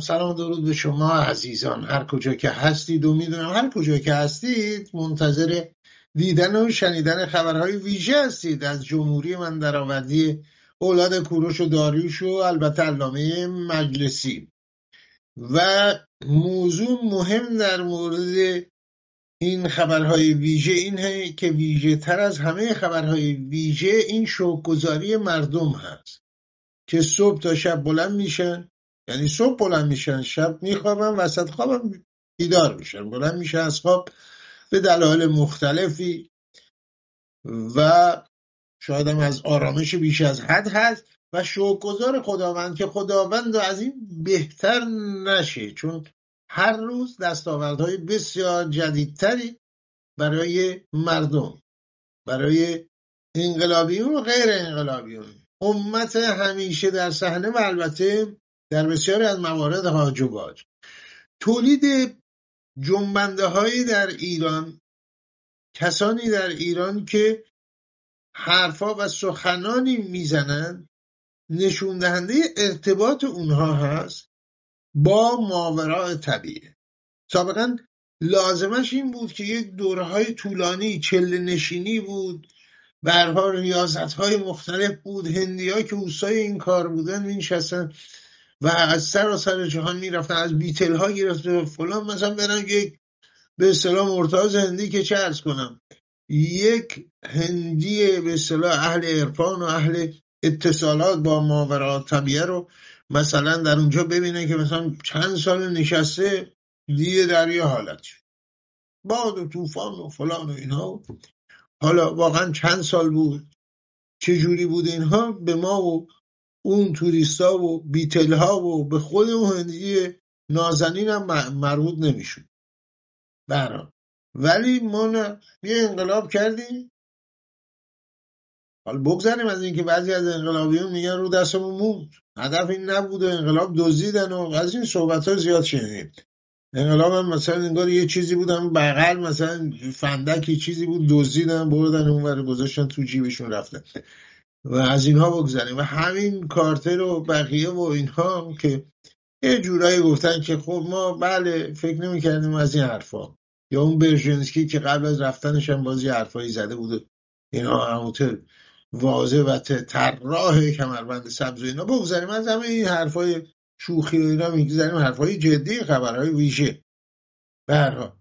سلام درود به شما عزیزان، هر کجا که هستید و میدونم هر کجا که هستید منتظر دیدن و شنیدن خبرهای ویژه هستید از جمهوری من درآمدی اولاد کوروش و داریوش و البته علامه مجلسی. و موضوع مهم در مورد این خبرهای ویژه اینه که ویژه تر از همه خبرهای ویژه این شوک‌گذاری مردم هست که صبح تا شب بلند میشن، یعنی صبح بلند میشن، شب میخوابن، وسط خوابم بیدار میشن، بلند میشن از خواب به دلایل مختلفی و شاید هم از آرامش بیش از حد هست و شکرگزار خداوند که خداوند از این بهتر نشه، چون هر روز دستاوردهای بسیار جدیدتری برای مردم، برای انقلابیون و غیر انقلابیون، امت همیشه در صحنه و البته در بسیاری از موارد هاج و باج. تولید جنبنده‌هایی در ایران، کسانی در ایران که حرفا و سخنانی میزنن نشون دهنده ارتباط اونها هست با ماوراء طبیعه. سابقا لازمش این بود که یک دوره‌های طولانی چله نشینی بود، به هر حال ریاست‌های مختلف بود، هندی‌ها که اوستای این کار بودن می‌نشستن و از سراسر جهان میرفتن، از بیتل‌ها گرفته فلان، مثلا برن یک به اصطلاح مرتاض هندی که چه عرض کنم، یک هندی به اصطلاح اهل عرفان و اهل اتصالات با ماوراء طبیعه رو مثلا در اونجا ببینه که مثلا چند سال نشسته دیگه در یه حالت شد، باد و طوفان و فلان و اینها، حالا واقعا چند سال بود، چه جوری بود اینها به ما و اون توریستا و بیتلها و به خود اون هندی نازنین هم مربوط نمیشون برام. ولی ما یه انقلاب کردیم. حالا بگذاریم از اینکه بعضی از انقلابیون میگن رو دستمون موند، هدف این نبود و انقلاب دزدیدن و از این صحبت ها زیاد شنید. انقلاب هم مثلا انگار یه چیزی بود، هم بغل مثلا فندکی چیزی بود دزدیدن بردن اونور گذاشتن تو جیبشون رفتن و از اینها بگذاریم. و همین کارتر و بقیه و اینها هم که یه جورایی گفتن که خب ما بله فکر نمی کردیم از این حرفا، یا اون برژنسکی که قبل از رفتنش هم بازی حرفایی زده بود، اینا همونطور واضح و طراح کمربند سبز و اینا، بگذاریم از همه این حرفای شوخی و اینا میگذاریم، حرفای جدی، خبرهای ویژه. به هر حال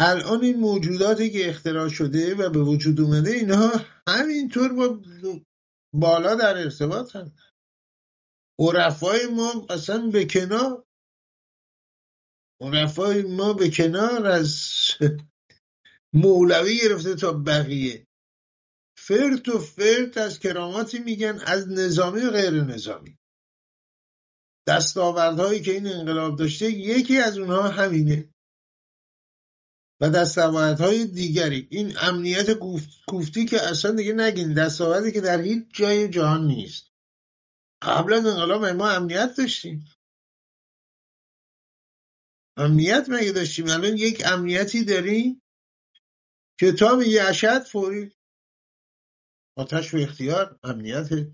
الان این موجوداتی که اختراع شده و به وجود اومده اینها همینطور با بالا در ارتباط هستن. عرفای ما اصلا به کنار، عرفای ما به کنار، از مولوی گرفته تا بقیه فرد و فرد از کراماتی میگن، از نظامی و غیر نظامی. دستاوردهایی که این انقلاب داشته یکی از اونها همینه و دستاوردهای دیگری. این امنیت کوفتی که اصلا دیگه نگین، دستاوردی که در هیچ جای جهان نیست. قبل از انقلاب ما امنیت داشتیم؟ امنیت مگه داشتیم؟ الان یک امنیتی داریم که تا میگه اشد فوری آتش و اختیار امنیته،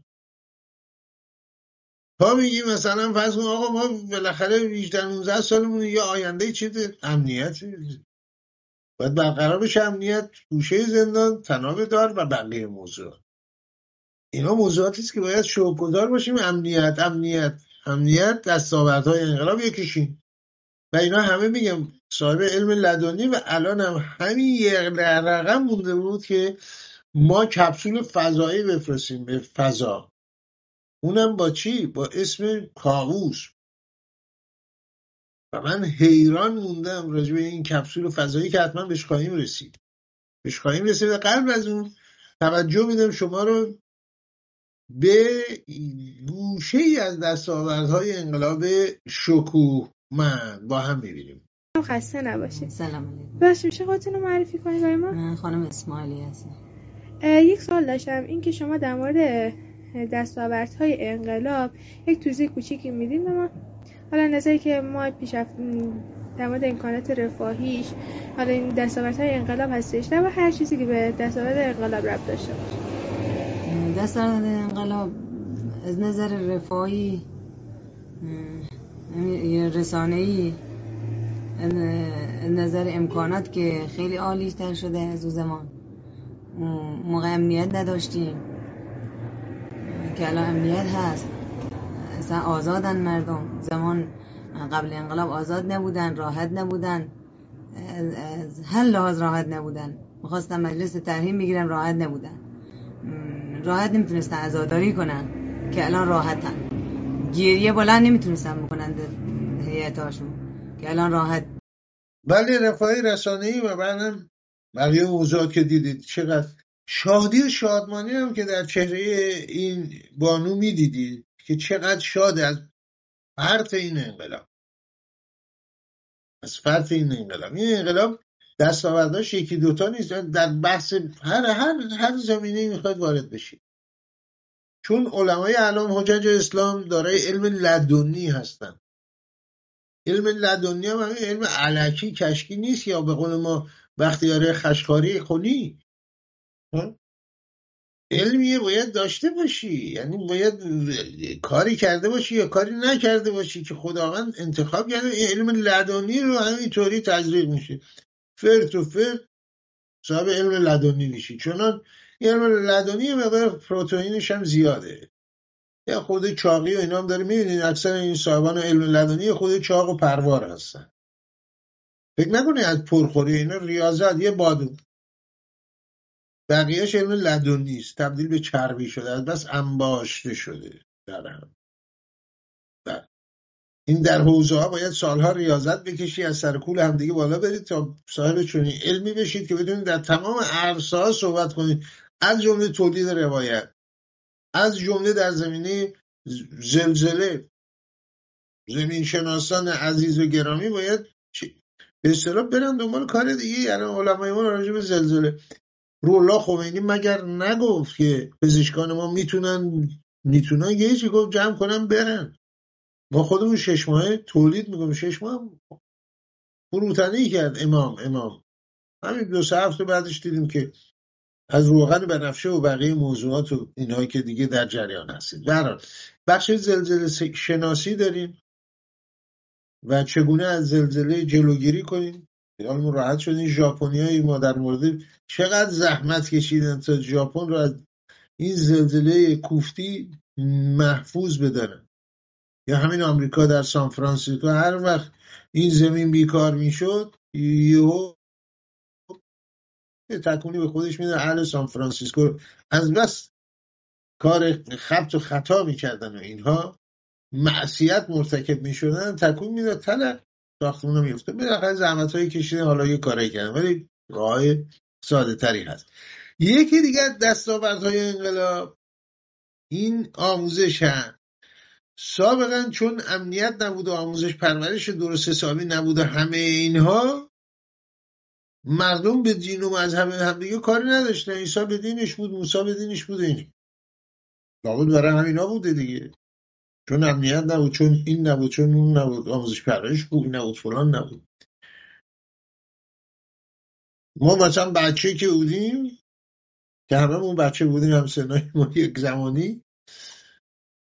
تا میگی مثلا فرض کن آقا ما بالاخره 18-19 سالمون یه آینده چیده، امنیته باید برقرار بشه، امنیت، گوشه زندان، تناب دار و بقیه موضوع. اینا موضوعاتیست که باید شعبگذار باشیم. امنیت امنیت امنیت دستاوردهای انقلاب یکیشین و اینا همه میگم صاحب علم لدنی و الان هم همین یه رقم مونده بود که ما کپسول فضایی بفرستیم به فضا، اونم با چی؟ با اسم کاووس. و من حیران موندم راجع به این کپسول فضایی که حتما بهش خواهیم رسید، بهش خواهیم رسید. و قبل از اون توجه میدم شما رو به گوشه ای از دستاوردهای انقلاب شکوهمند با هم میبینیم. خسته نباشید. سلام علیکم. باشه، میشه خودتون رو معرفی کنید برای ما؟ من خانم اسماعیلی هستم. یک سوال داشتم، این که شما در مورد دستاوردهای انقلاب یک توضیح کوچیکی میدیم به ما؟ حالا نظری که ما در مورد امکانات رفاهیش، حالا این دستاوردهای انقلاب هستش نه و هر چیزی که به دستاورد انقلاب ربط داشته باشه. دستاورد انقلاب از نظر رفاهی رسانه‌ای نظر امکانات که خیلی عالی تر شده از اون زمان. موقع امنیت نداشتیم که الان امنیت هست، اصلا آزادن مردم. زمان قبل انقلاب آزاد نبودن، راحت نبودن، از هر لحاظ راحت نبودن. میخواستن مجلس ترحیم بگیرن، راحت نبودن، راحت نمیتونستن عزاداری کنن که الان راحتن. گریه بلند نمیتونستن بکنن هیئت‌هاشون که الان راحت. ولی رفاه رسانه‌ای و بعدم مریم اوزاد که دیدید چقدر شادی و شادمانی هم که در چهره این بانو میدیدید که چقدر شاد از فرط این انقلاب، از فرط این انقلاب. این انقلاب دستاورداش یکی دوتا نیست، در بحث هر زمینه‌ای میخواد وارد بشید. چون علمای اعلام حجج اسلام دارای علم لدنی هستن. علم لدنی هم علم علکی کشکی نیست، یا به قول ما وقتی داره خشکاری خونی. علمیه باید داشته باشی، یعنی باید کاری کرده باشی یا کاری نکرده باشی که خداوند انتخاب کرده. این علم لدنی رو همینطوری تزریق میشه، فرد تو فرد صاحب علم لدنی میشی. چون علم لدنی مقدار پروتئینش هم زیاده، یا خود چاقی و اینا هم داره میبینید اکثر این صاحبان علم لدنی خود چاق و پروار هستن. فکر نکنی از پرخوری اینا ریاضت یه بادون، بقیهش علم لدنی است، تبدیل به چربی شده، از بس انباشته شده در هم. این در حوزه ها باید سالها ریاضت بکشی، از سرکول همدیگه بالا برید تا صاحب چنین علمی بشید که بدونید در تمام عرصه ها صحبت کنید، از جمله تولید روایت، از جمله در زمینه زلزله. زمین شناسان عزیز و گرامی باید به اصطلاح برن دنبال کار دیگه. یعنی علمای ما راجع به زلزله، روح‌الله خمینی مگر نگفت که پزشکان ما میتونن یه چیزی گفت جمع کنن برن؟ ما خودمون 6 ماه تولید میکنیم، 6 ماه فروتنی کرد امام. همین 2 هفته بعدش دیدیم که از روغن بنفشه و بقیه موضوعات و اینهایی که دیگه در جریان هستید. برحال بخش زلزله شناسی داریم و چگونه از زلزله جلوگیری کنیم. خیالمون راحت شد. این ژاپنیای ما در مورد چقدر زحمت کشیدن تا ژاپن رو از این زلزله کوفتی محفوظ بدارن. یا همین آمریکا در سان فرانسیسکو هر وقت این زمین بیکار میشد یهو تکونی به خودش میدن، اهل سان فرانسیسکو رو از بس کار خبط و خطا میکردن و اینها معصیت مرتکب میشدن، تکون میدن، تلق ساختمون رو میفته. بالاخره زحمت هایی کشیدن، حالا یه کارایی کردن، ولی راهای ساده تری هست. یکی دیگه دستاوردهای انقلاب این آموزش هست. سابقا چون امنیت نبود و آموزش پرورش درست حسابی نبود و همه اینها، مردم به دین و مذهب همدیگه کاری نداشتن. عیسی به دینش بود، موسی به دینش بود، این داود برای همینا بوده دیگه. چون امنیت نبود، چون این نبود، چون اون نبود، آموزش پرورش بود نبود، فلان نبود. ما مثلا بچه که بودیم، که هممون بچه بودیم، هم سنای ما یک زمانی،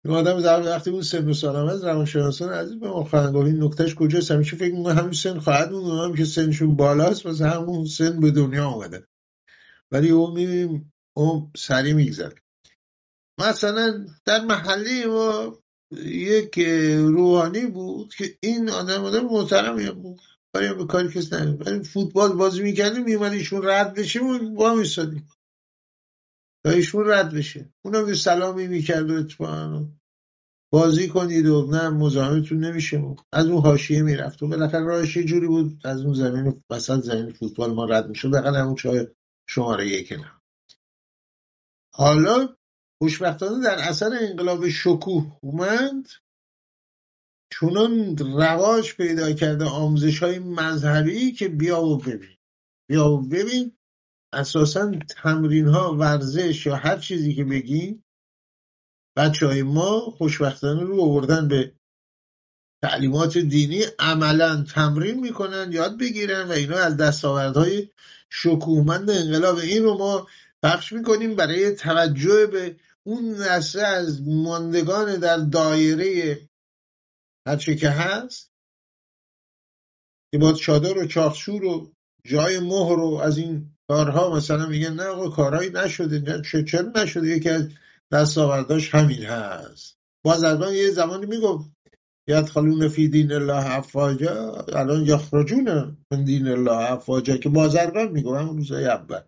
این آدم در وقتی اون سن و سالم از روانشناسان عزیز به ما خواهند گفت این نکتهش کجاست. همیشه فکر میکنه همین سن خواهد بود، اونام که سنشون بالاست مثلا همون سن به دنیا آمده، ولی اون میبینیم اون سری میگذره. مثلا در محله ما یک روحانی بود که این آدم محترمی بود، برای به کاری کس نمید، برای فوتبال بازی میکردیم، میمد ایشون رد بشه با میستادیم تا ایشون رد بشه. اونم که سلامی میکرد و بازی کنید و نه مزاحمتون نمیشه، از اون حاشیه میرفت و بالاخره راهش یه جوری بود از اون زمین وسط زمین فوتبال ما رد میشد، دقیقا همون چای شماره 1. حالا خوشبختانه در اثر انقلاب شکوه اومد، چونان رواج پیدا کرده آموزش های مذهبی که بیا و ببین اساساً تمرین ها، ورزش یا هر چیزی که بگیم، بچه های ما خوشبختانه رو آوردن به تعلیمات دینی، عملاً تمرین میکنن، یاد بگیرن و اینا از دستاوردهای شکوهمند انقلاب. این رو ما پخش میکنیم برای توجه به اون نسل از ماندگان در دایره هرچی که هست که باید چادر و چاخشور و جای مهر و از این کارها مثلا میگن نه آقا کارهایی نشده. چرا نشده؟ یکی از دستاورداش همین هست. بازرگان یه زمانی میگفت یدخلون فی دین الله افواجا الان یخرجون من دین الله افواجا، که بازرگان میگفت همون روزای اول.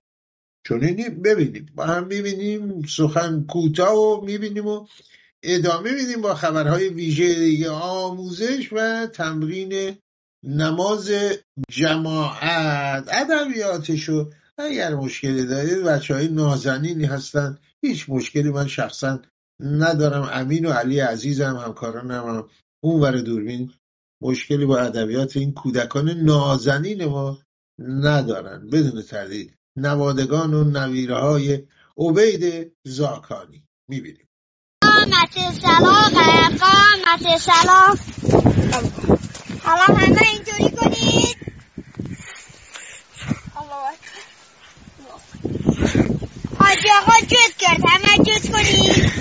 چون ببینیم با هم میبینیم سخن کوتاه و میبینیم و ادامه میدیم با خبرهای ویژه دیگه، آموزش و تمرین نماز جماعت، ادبیاتشو. اگر مشکلی دارید بچه‌های نازنینی هستن، هیچ مشکلی من شخصا ندارم، امین و علی عزیزم همکارانم هم اونور دوربین مشکلی با ادبیات این کودکان نازنین ما ندارن بدون تردید. نوادگان و نویره‌های عبید زاکانی می‌بینیم. قامت سلام. حالا همه اینجوری کنید. الله اکبر. حاجی آقا جوز کرد، همه جوز کنید.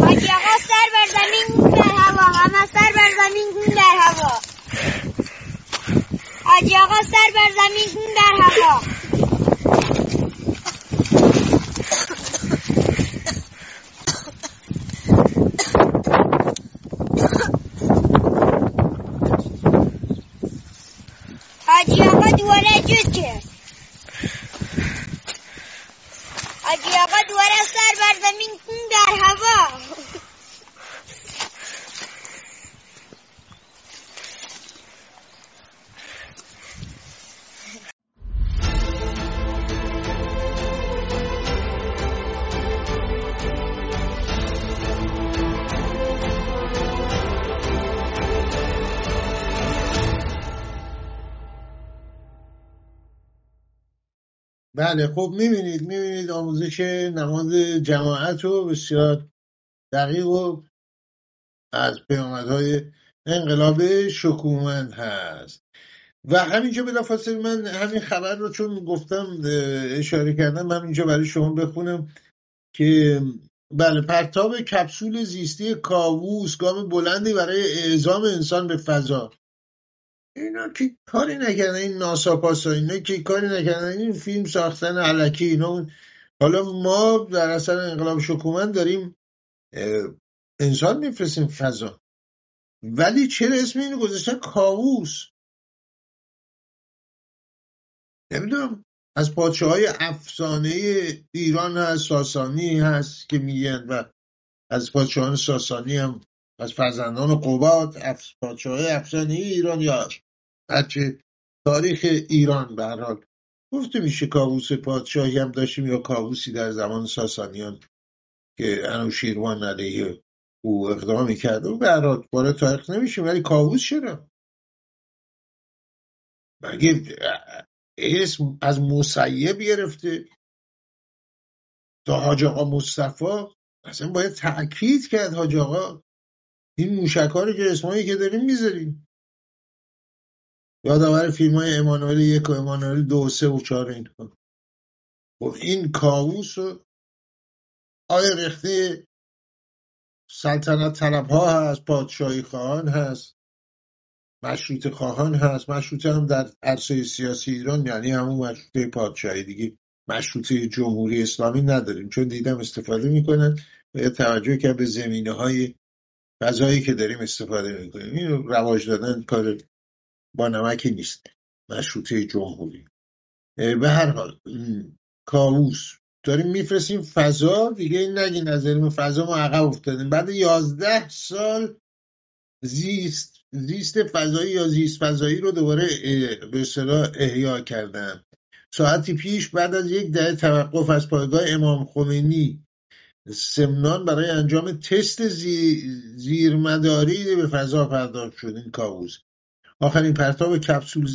حاجی آقا سر بر زمین در هوا، همه سر بر زمین در هوا. حاجی آقا سر بر زمین در هوا. حاجی آقا دوباره جوز کرد. حاجی آقا دوباره سر بر زمین در هوا. بله خب میبینید آموزش نماز جماعت رو بسیار دقیق و از پیامدهای انقلاب شکوهمند هست. و همینجا بلافاصله من همین خبر رو چون گفتم اشاره کردم من اینجا برای شما بخونم که بله پرتاب کپسول زیستی کاووس، گام بلندی برای اعزام انسان به فضا. اینا که کاری نکردن، این ناساپاسا اینا که کاری نکردن، این فیلم ساختن علکی اینا. حالا ما در اثر انقلاب شکوهمند داریم انسان میفرستیم فضا، ولی چرا اسم اینو گذاشتن کاووس؟ نمیدونم. از پادشاهای افسانه ایران هست، ساسانی هست که میگن، و از پادشاهان ساسانی هم از فرزندان قباد، پادشاهای افسانه ایران یا هرچه تاریخ ایران به هر حال گفته میشه. کاووس پادشاهی هم داشتیم یا کاووسی در زمان ساسانیان که انوشیروان علیه او اقدامی کرد و به هر حال باره تاریخ نمیشیم، ولی کاووس چرا؟ مگه اسم از مسیب گرفته تا حاج آقا مصطفی؟ اصلا باید تأکید کرد حاج آقا این موشک ها رو که اسمایی که داریم میذاریم یادآور فیلم های امانوئل 1 و امانوئل 2 و 3 و 4 این ها. خب این کاووس رو آیا رخته سلطنت طلب ها هست، پادشاهی خواهان هست، مشروطه خواهان هست. مشروطه هم در عرصه سیاسی ایران یعنی همون مشروطه پادشاهی دیگه، مشروطه جمهوری اسلامی نداریم. چون دیدم استفاده میکنن و توجه که به زمینه های فضایی که داریم استفاده میکنیم، این رواج دادن کار با نمکی نیست مشروطه جمهوری. به هر حال کاووس داریم میفرستیم فضا دیگه. نگین از علم فضا ما عقب افتادیم. بعد 11 سال زیست فضایی یا زیست فضایی رو دوباره به اصطلاح احیا کردن. ساعتی پیش بعد از 1 دهه توقف از پایگاه امام خمینی، سمنان برای انجام تست زیرمداری به فضا پرداخت شد. این کاووس آخرین پرتاب کپسول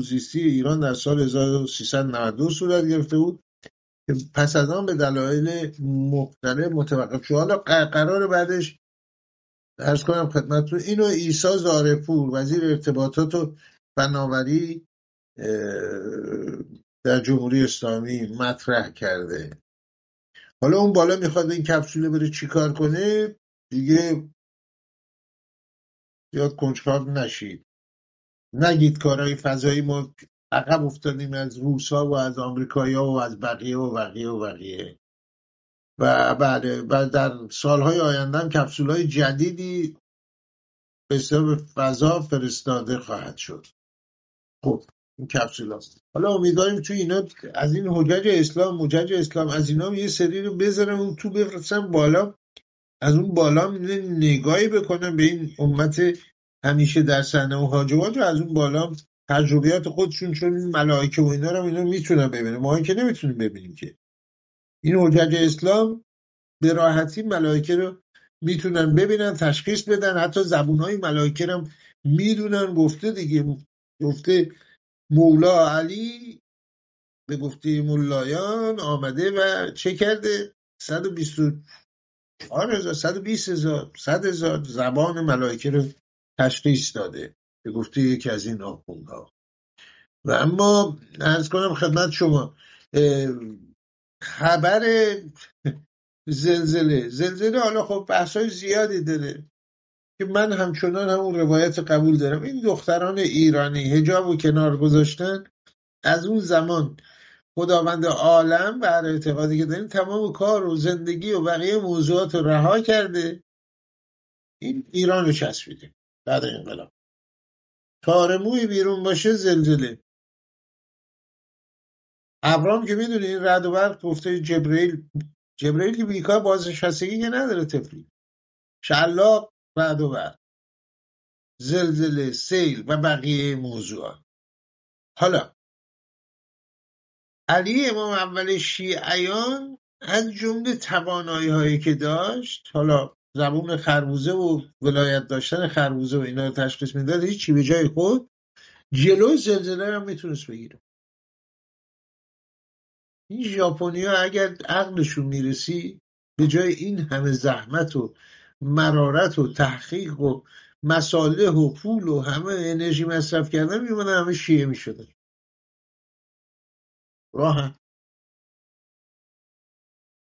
زیستی ایران در سال 1392 صورت گرفته بود که پس از آن به دلایل مختلف متوقف شد. حالا قرار بعدش عرض کنم خدمتتون. اینو عیسی زارعپور وزیر ارتباطات و فناوری در جمهوری اسلامی مطرح کرده. حالا اون بالا میخواد این کپسوله بره چیکار کنه دیگه، زیاد کنجکاو نشید، نگید کارهای فضایی ما عقب افتادیم از روسا و از آمریکایی‌ها و از بقیه و بعد در سالهای آینده هم کپسول‌های جدیدی به حساب فضا فرستاده خواهد شد. خب این کپسول هست. حالا امیدواریم توی اینا از این حجج اسلام از اینا یه سری رو بذارم اون تو بفرستم بالا، از اون بالا نگاهی بکنم به این امت همیشه در صحنه و حاجبات و از اون بالا تجربیات خودشون، چون ملائکه و اینا رو اینا میتونن ببینن، ما که نمیتونیم ببینیم که. این حجج اسلام به راحتی ملائکه رو میتونن ببینن، تشخیص بدن، حتی زبونهای ملائکه رو هم میدونن. گفته دیگه، گفته مولا علی به گفته مولایان آمده و چه کرده 120,000 زبان ملائکه رو تشخیص داده به گفته یکی از این آخوندها. و اما عرض کنم خدمت شما خبر زلزله حالا خب بحثای زیادی داره که من همچنان همون روایت قبول دارم. این دختران ایرانی حجاب و کنار گذاشتن، از اون زمان خداوند عالم بر اعتقادی که داریم تمام کار و زندگی و بقیه موضوعات رو رها کرده، این ایران رو چسبیده بعد انقلاب، تارموی بیرون باشه زلزله. ابرام که میدونی این رد و برق گفته جبرئیل که بیکار بازنشستگی که نداره، تفلی شلاق، رد و برق، زلزله، سیل و بقیه موضوعات. حالا علی امام اول شیعیان از جمله توانایی هایی که داشت، حالا زبون خربوزه و ولایت داشتن خربوزه و اینا رو تشخیص میداد، هیچی به جای خود جلو زلزله رو میتونست بگیره. این ژاپنیا اگر عقلشون میرسی به جای این همه زحمت و مرارت و تحقیق و مصالح و پول و همه انرژی مصرف کردن میمونن همه شیعه میشدن. راه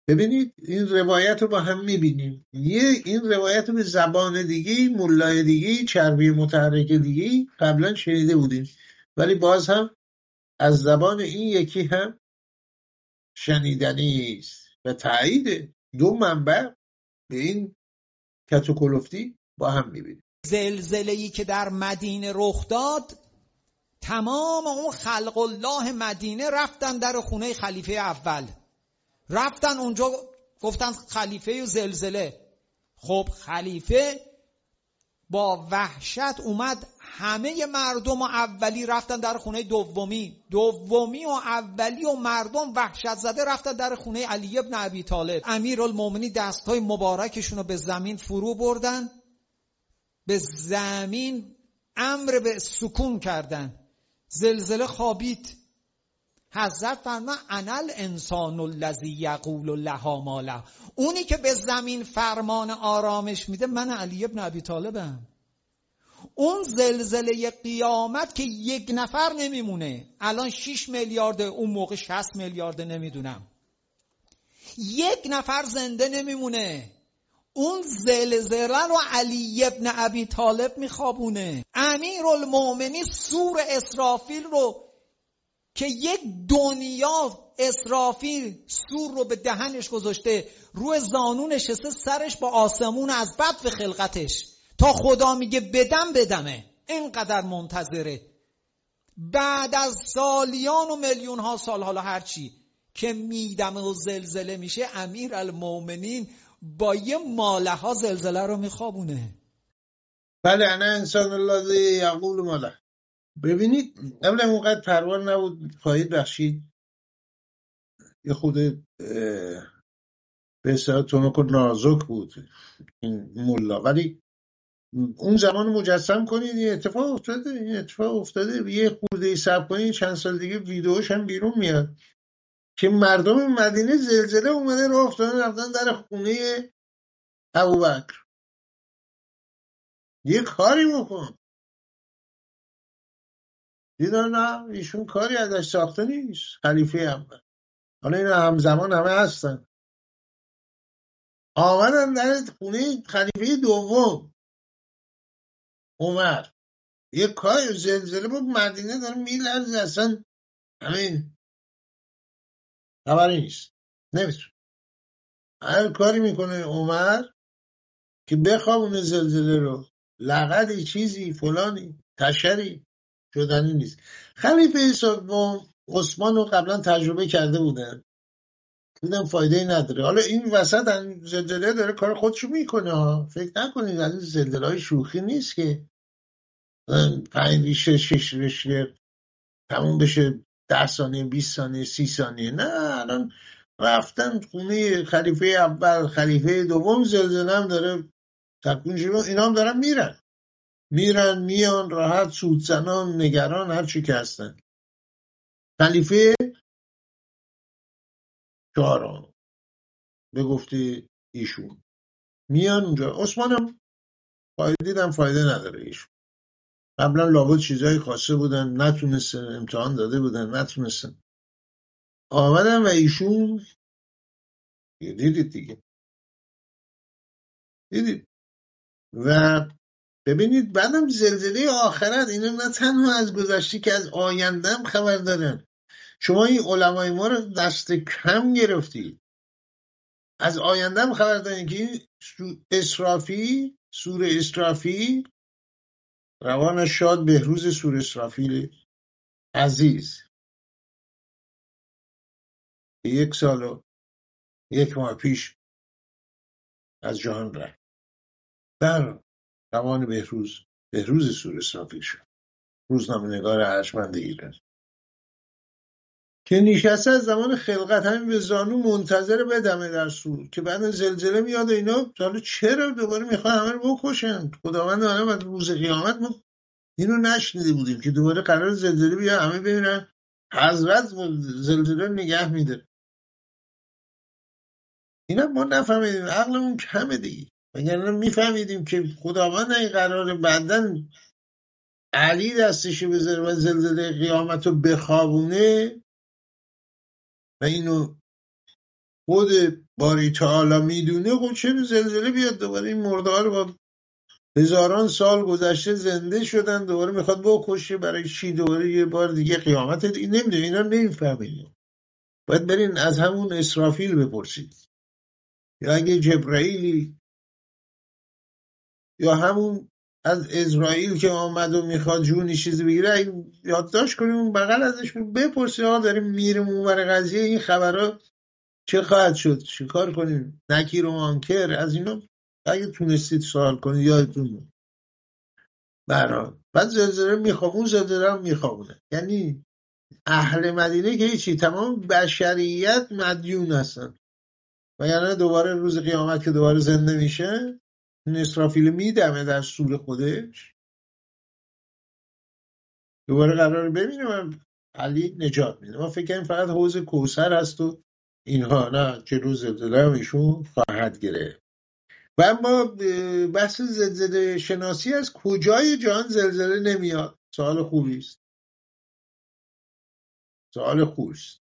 ببینید این روایت رو با هم میبینیم، یه این روایت رو به زبان دیگه، مولای دیگه، چربی متحرک دیگه قبلا شنیده بودیم، ولی باز هم از زبان این یکی هم شنیدنی است و تایید دو منبع به این کت و کلفتی با هم میبینیم. زلزله‌ای که در مدینه رخ داد، تمام اون خلق الله مدینه رفتن در خونه خلیفه اول، رفتن اونجا گفتن خلیفه زلزله. خب خلیفه با وحشت اومد، همه مردم و اولی رفتن در خونه دومی و اولی و مردم وحشت زده رفتن در خونه علی ابن ابی طالب. امیرالمومنین دستهای مبارکشون رو به زمین فرو بردن، به زمین امر به سکون کردن، زلزله خوابید. حضرت فرمودن انل انسان الذی یقول لها ما لها، اونی که به زمین فرمان آرامش میده من علی ابن ابی طالبم. اون زلزله قیامت که یک نفر نمیمونه، الان 6 میلیارد، اون موقع 60 میلیارد نمیدونم، یک نفر زنده نمیمونه. اون زلزله رو علی ابن ابی طالب میخوابونه. امیرالمومنین سور اسرافیل رو که یک دنیا اسرافیل سور رو به دهنش گذاشته، روی زانو نشسته، سرش با آسمون از بدو خلقتش، تا خدا میگه بدمه اینقدر منتظره. بعد از سالیان و میلیون ها سال حالا هرچی که میدمه و زلزله میشه، امیرالمومنین با یه ماله ها زلزله رو میخوابونه. بله انا انسان الله یقول ماله. ببینید اولا اونقدر پروان نبود، پایید بخشید یه خود به اصطلاح تونک و نازک بود این ملا، ولی اون زمان مجسم کنید این اتفاق افتاده، یه خورده صبر کنید چند سال دیگه ویدیوش هم بیرون میاد که مردم مدینه زلزله اومده راه افتادن رفتن در خونه ابوبکر. یه کاری بکن. دیدن نه ایشون کاری ازش ساخته نیست، خلیفه اول. حالا اینا همزمان همه هستن، آمدن در خونه خلیفه دوم عمر، یه کاری زلزله بود، مدینه داره میلرزه، اصلا همین خبری نیست، نمیتونه هر کاری میکنه عمر که بخوابونه زلزله رو، لغدی چیزی فلانی تشری شدنی نیست. خلیفه سوم عثمان رو قبلا تجربه کرده بودن، دیدم فایده نداره. حالا این وسط هم زلزله داره کار خودشو میکنه ها، فکر نکنید از این زلزله های شوخی نیست که 5 ریشه 6 ریشه تموم بشه 10 ثانیه 20 ثانیه 30 ثانیه. نه، الان رفتن خونه خلیفه اول، خلیفه دوم، زلزله هم داره تکون شده، اینا هم دارن میرن میان راحت، سودزنان، نگران، هر چی که هستن. خلیفه چهارم به گفته ایشون میان اونجا. عثمانم دیدم فایده نداره، ایشون قبلا لابد چیزایی خواسته بودن نتونستن، امتحان داده بودن نتونستن، آمدن و ایشون دیدید و ببینید بعدم زلزله آخرت. اینا نه تنها از گذشته که از آیندهم خبر دارن. شما این علمای ما رو دست کم گرفتید، از آیندهم خبر دارن که اسرافی، سور اسرافی، روان شاد بهروز سور اسرافیل عزیز، 1 سال و 1 ماه پیش از جهان رفت. در روان بهروز سور اسرافیل شد، روزنامه‌نگار ارجمند ایران که نشسته از زمان خلقت همین به زانو منتظر بدمه در سور که بعد زلزله میاد و اینا. حالا چرا دوباره میخوان همه رو بکشن؟ خداوند الان روز قیامت ما اینو نشنیده بودیم که دوباره قرار زلزله بیاد همه ببینن حضرت زلزله نگه میده. اینا ما نفهمیدیم، عقلمون کمه دیگه، وگرنه میفهمیدیم که خداوند این قراره بعدن علی دستشو بذاره و زلزله قیامت رو بخوابونه و اینو خود باری تعالی میدونه. خب چرا زلزله بیاد دوباره؟ این مرده ها رو با هزاران سال گذشته زنده شدن، دوباره میخواد بکشه، برای چی دوباره یه بار دیگه قیامت؟ نمیدونم، اینا نمیفهمید. باید برین از همون اسرافیل بپرسید، یا اگه جبرائیلی، یا همون از اسرائیل که آمد و میخواد جونی چیزی بگیره، یادداشت کنیم اون بغل ازش بپرسیم آقا داریم میریم اونور قضیه، این خبرها چه خواهد شد، چیکار کنیم، نکیر و منکر، از اینا اگه تونستید سوال کنید یادتون برا. بعد زلزله میخوام، اون زلزله هم میخوامونه. یعنی اهل مدینه که هیچی، تمام بشریت مدیون هستن، و یعنی دوباره روز قیامت که دوباره زنده میشه این اسرافیل میدمه در سور خودش، دوباره قرار ببینیم و علی نجات میده. ما فکر کنیم فقط حوض کوثر هست و اینها، نه، جلو زلزله میشون خواهد گرفت. و اما بحث زلزله شناسی، از کجای جهان زلزله نمیاد؟ سوال خوبیست، سوال خوبیست.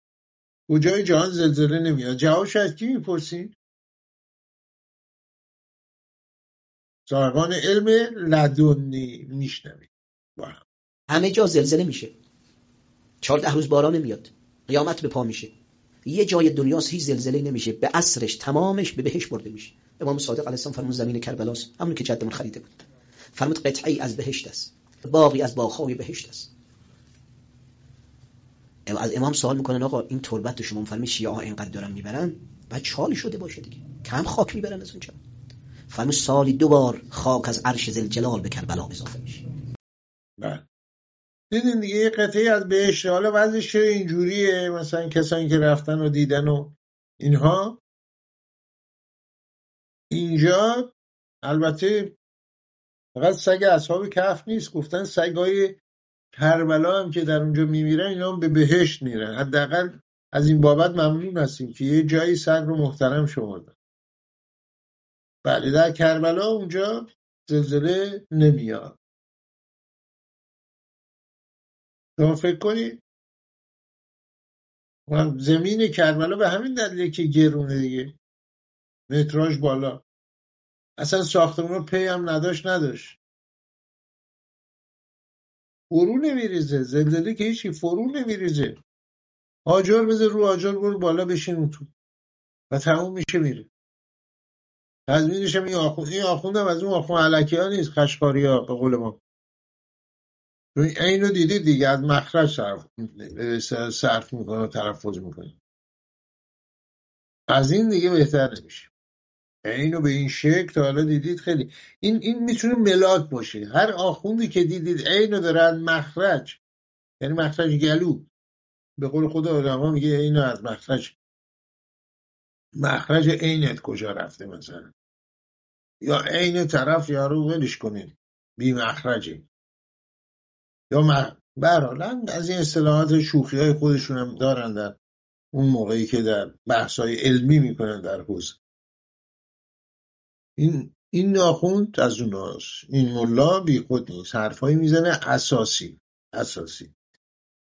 کجای جهان زلزله نمیاد؟ جوابش از کی میپرسیم؟ صاحبان علم لدنی میشنوید. همه جا زلزله میشه، 14 روز باران نمیاد، قیامت به پا میشه، یه جای دنیاست هیچ زلزله نمیشه، به عصرش تمامش به بهش برده میشه. امام صادق علیه السلام فرمود زمین کربلاست، همون که جدمون خریده بود، فرمود قطعی از بهشت است، باقی از باغ‌های بهشت است. از امام سوال میکنن آقا این تربت شما مفهوم شیعه ها اینقدر دارن میبرن، بعد چالی شده باشه دیگه، کم خاک میبرن از اونجا. فرمود سالی 2 بار خاک از عرش ذوالجلال به کربلا اضافه میشه. بله دیدین دیگه، یه قطعی از بهشت. حالا وضعش اینجوریه، مثلا کسانی که رفتن و دیدن و اینها، اینجا البته فقط سگ اصحاب کهف نیست، گفتن سگای کربلا هم که در اونجا میمیرن اینا هم به بهشت میرن. حداقل از این بابت ممنون هستیم که یه جایی سگ رو محترم شمردن. بله در کربلا اونجا زلزله نمیاد. شما فکر کنید زمین کربلا به همین دلیله که گرونه دیگه، متراژ بالا، اصلا ساختمون رو پی هم نداشت. فرو نمیریزه، زلزله که هیچی فرو نمیریزه. آجر بذار رو آجر، برو بالا بشین اون تو و تموم میشه میره. تضمینش هم این آخوندم از اون آخوند علکی ها نیست، خشکاری ها به قول ما. این رو دیدید دیگه، از مخرج صرف میکنه و تلفظ میکنه. از این دیگه بهتر نمیشه. اینو به این شکل تا حالا دیدید خیلی. این میتونه ملاک باشه. هر آخوندی که دیدید اینو دارن مخرج، یعنی مخرج گلو، به قول خود آدم ها میگه اینو از مخرج عینت کجا رفته مثلا، یا عین طرف یارو ولش کنین بی مخرجی، یا برحال از این اصطلاحات شوخی های خودشون هم دارن در اون موقعی که در بحث های علمی میکنن در حوزه. این ناخوند از اوناست، این ملا بی خود نیست، حرفایی میزنه اساسی.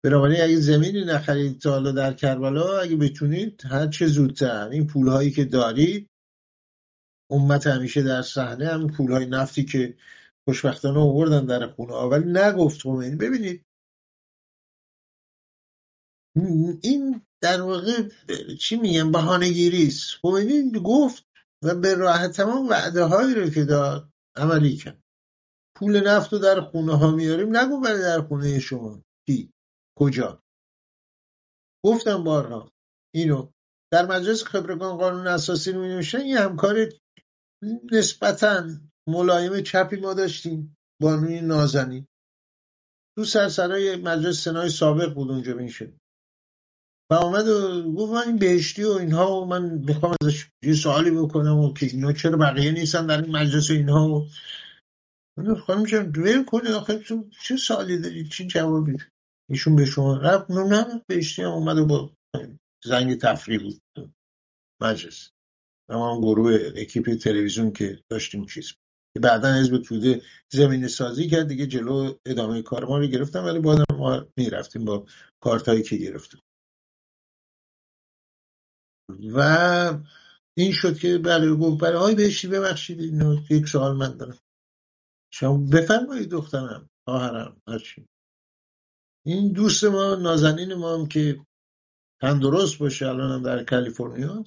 بنابراین اگه زمینی نخرید تا حالا در کربلا، اگه بتونید هر چه زودتر این پولهایی که دارید، امت همیشه در صحنه هم پولهای نفتی که خوشبختانه آوردن در خونه ها، ولی نگفت خمینی. ببینید این در واقع چی میگم، بهانه‌گیریست. خمینی گفت و به راحت تمام وعده هایی رو که داد عملی کرد. پول نفت رو در خونه ها میاریم، نگو برای در خونه شما کی کجا. گفتم بارها اینو در مجلس خبرگان قانون اساسی رو می‌نوشتن. یه همکار نسبتاً ملایم چپی ما داشتیم، بانوی نازنین، تو سرسرای مجلس سنای سابق بود، اونجا میشه و آمد و گفت من این بهشتی و اینها و من میخوام ازش یه سوالی بکنم و که اینا چرا بقیه نیستن در این مجلس و اینها و خانم جان دویل کنید، آخه چه سوالی دارید، چه جوابی؟ ایشون به شما رفت نه بهشتی هم اومد و با زنگ تفریح بود مجلس و ما هم گروه اکیپ تلویزیون که داشتیم چیز که بعدن حزب توده زمین سازی کرد دیگه، جلو ادامه کار ما رو گرفتم، ولی بعدن ما میرفتیم با کارتایی که گرفتیم و این شد که بله گفت برای های بهشتی ببخشید اینو یک سوال من دارم، شما بفرمایید دخترم، خواهرم، هرچی. این دوست ما نازنین ما هم که تندرست باشه الان هم در کالیفرنیا،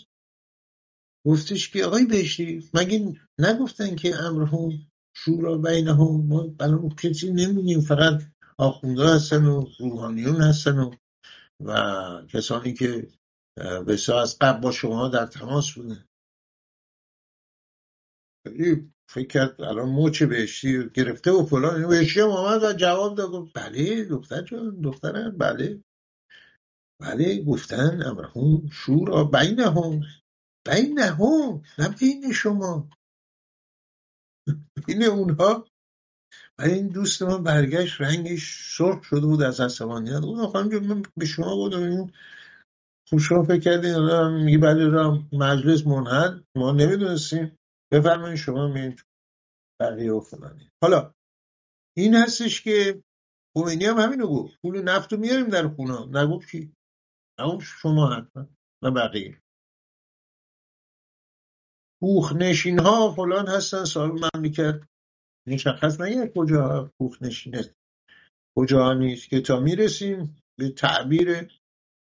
گفتش که آقای بهشتی مگه نگفتن که امرهم شورا بینهم، ما بلان کسی نمیگیم، فقط آخونده هستن و روحانیون هستن و کسانی که به از قبل با شما در تماس بودن. فکر کرد الان موچه بهشتی گرفته و فلان. بهشتی هم آمد و جواب داد گفت بله دختر جان، دخترم، بله گفتن امرهم شورا بینهم نه بین شما، بین اونها. ولی این دوست من برگشت رنگش سرخ شده بود از عصبانیت. اون خانم جان من به شما گفتم خوشحال فکر کردین الان میگه بله را مجلس منحل، ما نمیدونستیم، بفرمایید شما میرین بقیه و فلانی. حالا این هستش که خمینی هم همینو گفت، پول نفت رو میاریم در خونه، نگفت کی، نگفت شما حتما و بقیه کوخنشین ها فلان هستن صاحب مملکت، مشخص نگه کجا کوخنشین هست کجا نیست، که تا میرسیم به تعبیر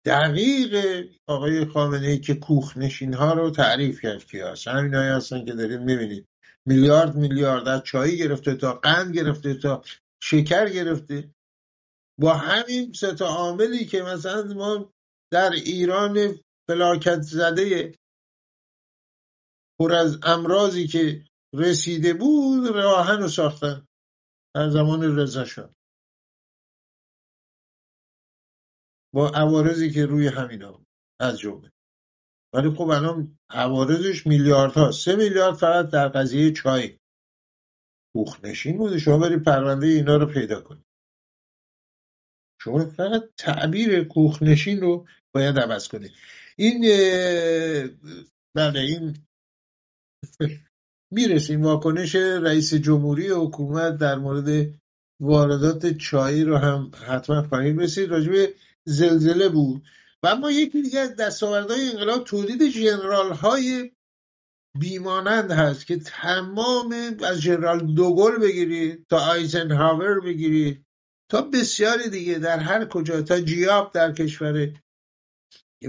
دقیق آقای خامنه‌ای که کوخنشین‌ها رو تعریف کرد که همینایی هستن که دارید می‌بینید، میلیارد از چای گرفته تا قند گرفته تا شکر گرفته، با همین سه تا عاملی که مثلا ما در ایران فلاکت زده پر از امراضی که رسیده بود راهن رو ساختن در زمان رضا شاه، با عوارضی که روی همینا از جمله. ولی خب الان عوارضش میلیاردها، 3 میلیارد فقط در قضیه چای کوخنشین بوده. شما برید پرونده اینا رو پیدا کنید. شما فقط تعبیر کوخنشین رو باید عوض کنید. این میرسیم واکنش رئیس جمهوری و حکومت در مورد واردات چای رو هم حتما خواهیم رسید. راجبه زلزله بود و اما یکی دیگه از دستاوردهای انقلاب تولید ژنرال‌های بیمانند هست که تمام، از ژنرال دوگل بگیرید تا آیزنهاور بگیرید تا بسیاری دیگه، در هر کجا، تا جیاب در کشور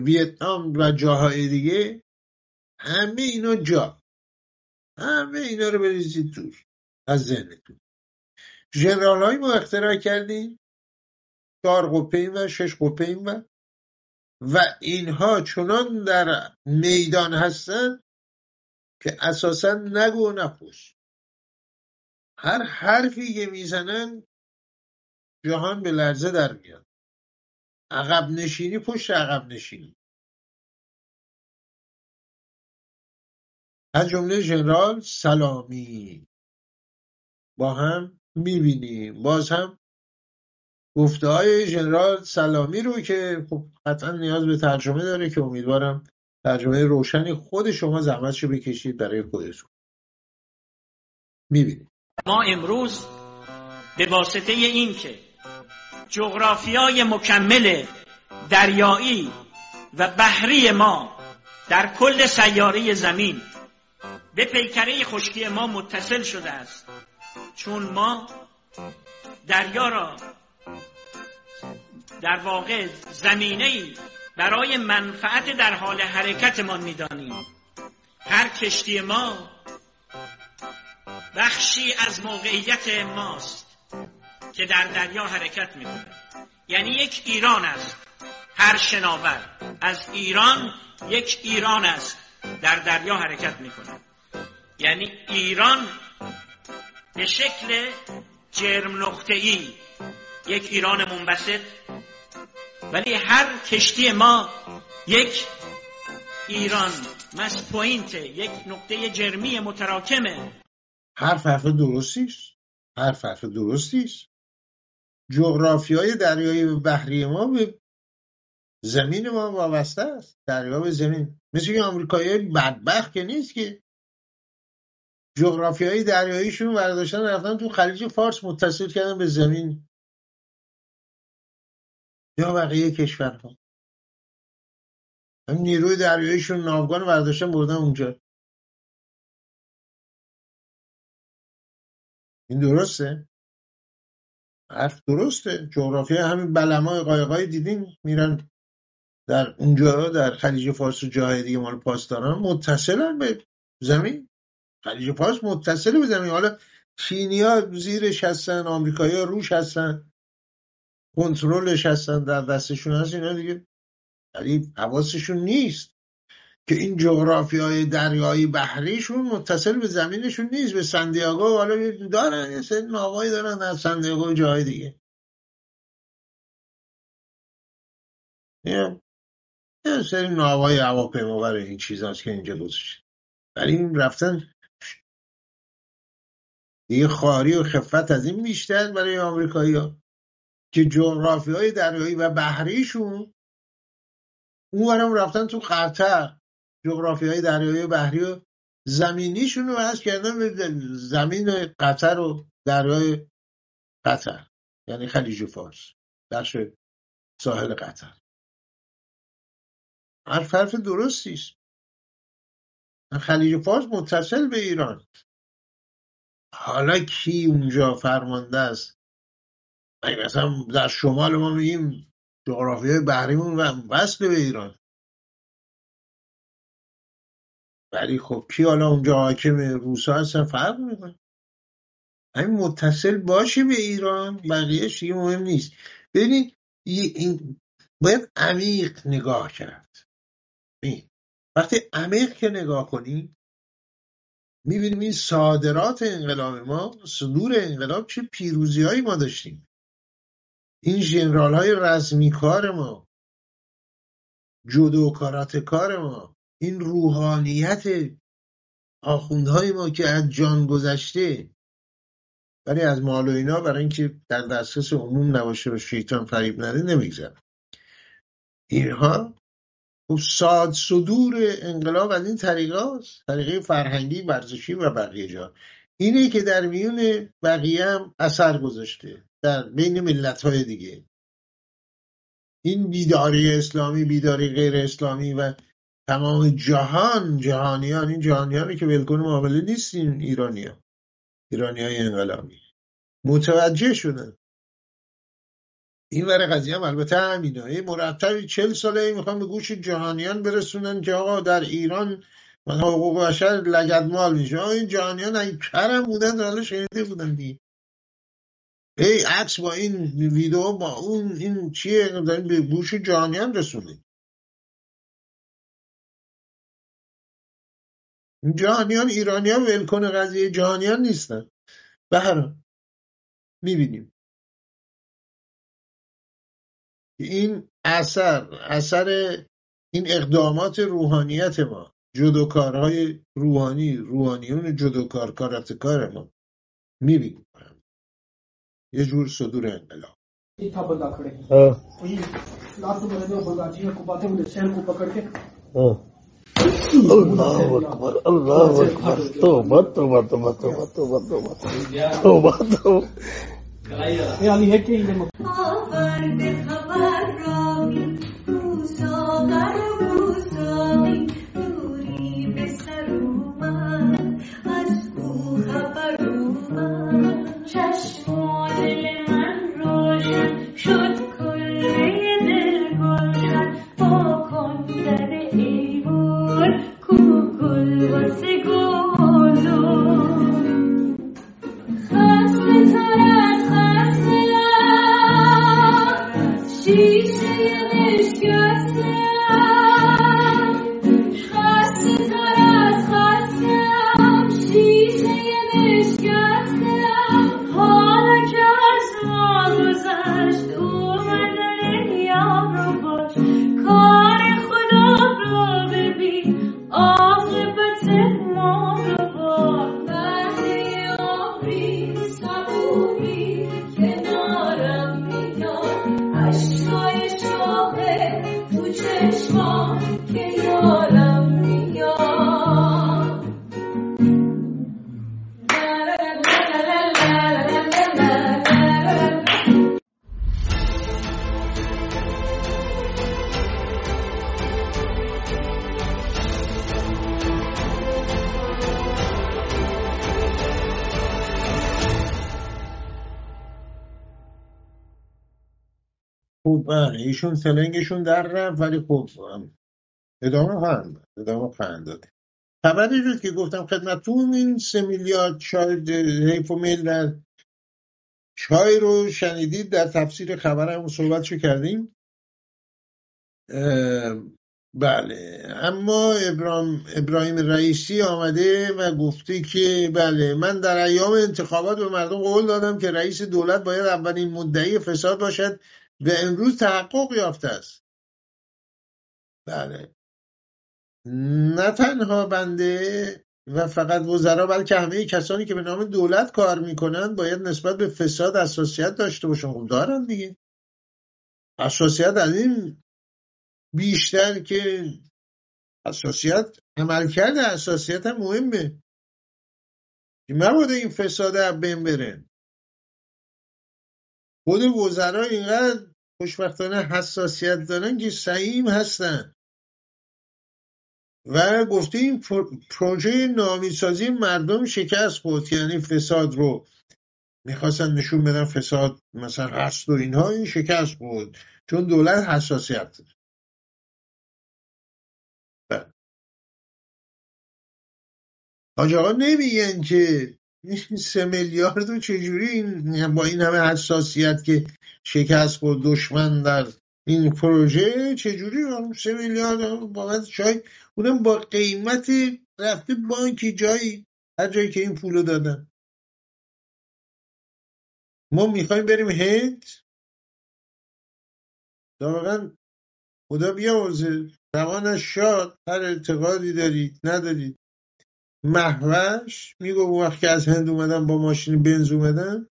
ویتنام و جاهای دیگه، همه اینا جا، همه اینا رو بریزید دور از ذهنتون. ژنرال های ما اختراع کردیم، 4 قپه و 6 قپه و اینها چنان در میدان هستن که اساسا نگو نپوش، هر حرفی که میزنن جهان به لرزه در میاد. عقب نشینی پشت عقب نشینی، از جمله ژنرال سلامی با هم میبینیم. باز هم گفته های ژنرال سلامی رو که خب قطعا نیاز به ترجمه داره، که امیدوارم ترجمه روشنی خود شما زحمتشو بکشید برای خودتون. میبینید ما امروز به واسطه این که جغرافیای مکمل دریایی و بحری ما در کل سیاره زمین به پیکره خشکی ما متصل شده است، چون ما دریا را در واقع زمینه‌ای برای منفعت در حال حرکت ما می‌دانیم. هر کشتی ما بخشی از موقعیت ماست که در دریا حرکت می‌کند، یعنی یک ایران است. هر شناور از ایران یک ایران است، در دریا حرکت می‌کند، یعنی ایران به شکل جرم نقطه‌ای یک ایران منبسط، ولی هر کشتی ما یک ایران مس پوینت، یک نقطه جرمی متراکمه. حرف درستیست. جغرافیای دریایی و بحری ما به زمین ما وابسته است، دریا به زمین. مثل که آمریکایی بدبخت که نیست، که جغرافیای دریاییشون برداشتن رفتن تو خلیج فارس متصل کردن به زمین یا بقیه کشورها. هم نیروی دریاییشون ناوگان برداشتن بردن اونجا. این درسته؟ حرف درسته. جغرافیای همین بلمای قایقای دیدین میرن در اونجا، در خلیج فارس و جاهای دیگه مال پاسداران، متصلن به زمین. خلیج فارس متصل به زمین. حالا چینی‌ها زیرش هستن، آمریکایی‌ها روش هستن، کنترلش هستن، در دستشون هست اینا دیگه، ولی حواسشون نیست که این جغرافیای دریایی بحریشون متصل به زمینشون نیست. به سندیاگو حالا دارن، یه سری ناوایی دارن در سندیاگو و جاهای دیگه. یه سری ناوایی هواپیما برای این چیز هست که اینجا گذاشته، ولی این رفتن دیگه خواری و خفت از این بیشتر برای آمریکایی‌ها که جغرافیای دریایی و بحریشون اونورم رفتن تو قطر. جغرافیای دریایی و بحری و زمینیشون رو وصل کردن به زمین قطر و دریای قطر، یعنی خلیج فارس، بخش ساحل قطر. حرف درستیست. خلیج فارس متصل به ایران. حالا کی اونجا فرمانده است؟ اگه مثلا در شمال ما میگیم جغرافیای بحریمون وصل به ایران، ولی خب کی حالا اونجا حاکم؟ روسا هستن، فرق میکنه. همین متصل باشه به ایران، بقیهش دیگه مهم نیست. ببینید این باید عمیق نگاه کرد. وقتی عمیق که نگاه کنیم میبینیم این صادرات انقلاب ما، صدور انقلاب، چه پیروزی هایی ما داشتیم. این ژنرال های رزمی کار ما، جودو کاراته کار ما، این روحانیت آخوندهای ما که از جان گذشته، ولی از مال و اینا برای اینکه در دسترس عموم نباشه و شیطان فریب نده نمیگذره. اینها خب صدور انقلاب از این طریقه هست، طریقه فرهنگی، ورزشی و بقیه جا. اینه که در میون بقیه هم اثر گذاشته، در بین ملت‌های دیگه. این بیداری اسلامی، بیداری غیر اسلامی و تمام جهانیان، این جهانیانی که بالکل معامله نیستین، ایرانیای انقلابی متوجه شدن این ور قضیه هم. البته همینا یه مرتبی 40 ساله میخوان به گوش جهانیان برسونن که آقا در ایران من حقوق بشر لگدمال میشه. این جهانیان اگه کرم بودن حالا شنیده بودن دیگه. ای عکس با این ویدیو با اون این چیه داریم به گوش جهانیان رسونیم. جهانیان ایرانیان ولکن قضیه جهانیان نیستن. به هر حال میبینیم این اثر این اقدامات روحانیت ما، جدوکارهای روحانیون جدوکار کاراتکار ما میبینیم یه جور صدور انقلاب. الله اکبر تو ایشون سلنگشون در رفت، ولی خب ادامه خواهند داده. خبری شد که گفتم خدمتون، این 3 میلیارد حیف و میل در چای رو شنیدید، در تفسیر خبرمون صحبتشو کردیم. بله، اما ابراهیم رئیسی آمده و گفته که بله، من در ایام انتخابات به مردم قول دادم که رئیس دولت باید اولین مدعی فساد باشد و امروز تحقق یافته است. بله، نه تنها بنده و فقط وزرا، بلکه همه کسانی که به نام دولت کار میکنن باید نسبت به فساد حساسیت داشته باشن. خب دارن دیگه حساسیت، از این بیشتر که حساسیت عملکرد حساسیت هم مهمه که مبادا این فساد هم بین بره. خود وزرا اینقدر خوشبختانه حساسیت دارن که سعیم هستن و گفته این پروژه ناامیدسازی مردم شکست بود، یعنی فساد رو میخواستن نشون بدن، فساد مثلا هست و اینها، این شکست بود چون دولت حساسیت داره. حاجی آقا نمیگن که 3 میلیارد رو چجوری با این همه حساسیت که شکست خورد دشمن در این پروژه، چجوری 3 میلیارد بابت چای، اونم با قیمت رفته بانکی جایی هر جایی که این پولو دادن. ما میخوایم بریم هند واقعا، خدا بیامرزه، روانش شاد، هر اعتقادی دارید ندارید محوش. میگو اون وقت که از هند اومدن با ماشین بنز اومدن،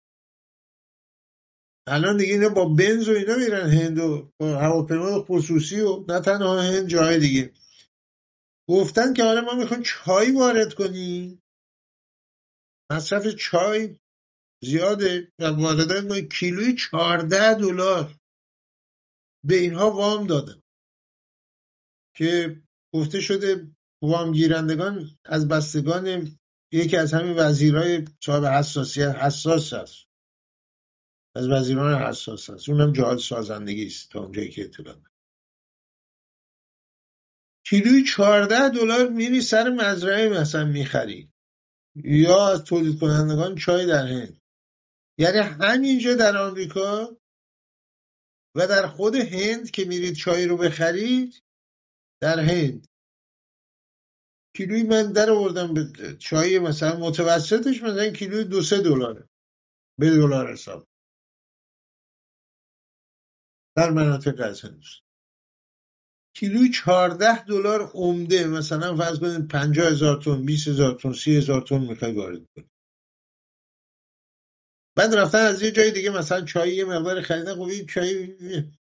الان دیگه اینا با بنز و اینا میرن هند و هواپیمای خصوصی و نه تنها هند، جای دیگه. گفتن که حالا ما میخوایم چای وارد کنیم، مصرف چای زیاده و واردات ما کیلویی $14 به اینها وام دادن که گفته شده وام گیرندگان از بستگان یکی از همین وزیرای صاحب حساسیت حساس است. از وزیران حساس است. اونم جهاد سازندگی است تا اونجایی که اطلاع دارم. کیلوی $14 میری سر مزرعه مثلا میخری یا از تولید کنندگان چای در هند. یعنی همینجا در آمریکا و در خود هند که میرید چای رو بخرید در هند کیلوی من در آوردم به چای مثلا متوسطش مثلا کیلوی $2-3 به دلار حساب در مناطق از هندوستان کیلوی $14 عمده مثلا فرض کنید 50,000 تن 20,000 تن 30,000 تن میخوای وارد کنید. بعد رفتن از یه جای دیگه مثلا چای یه مقدار خریدن. خب این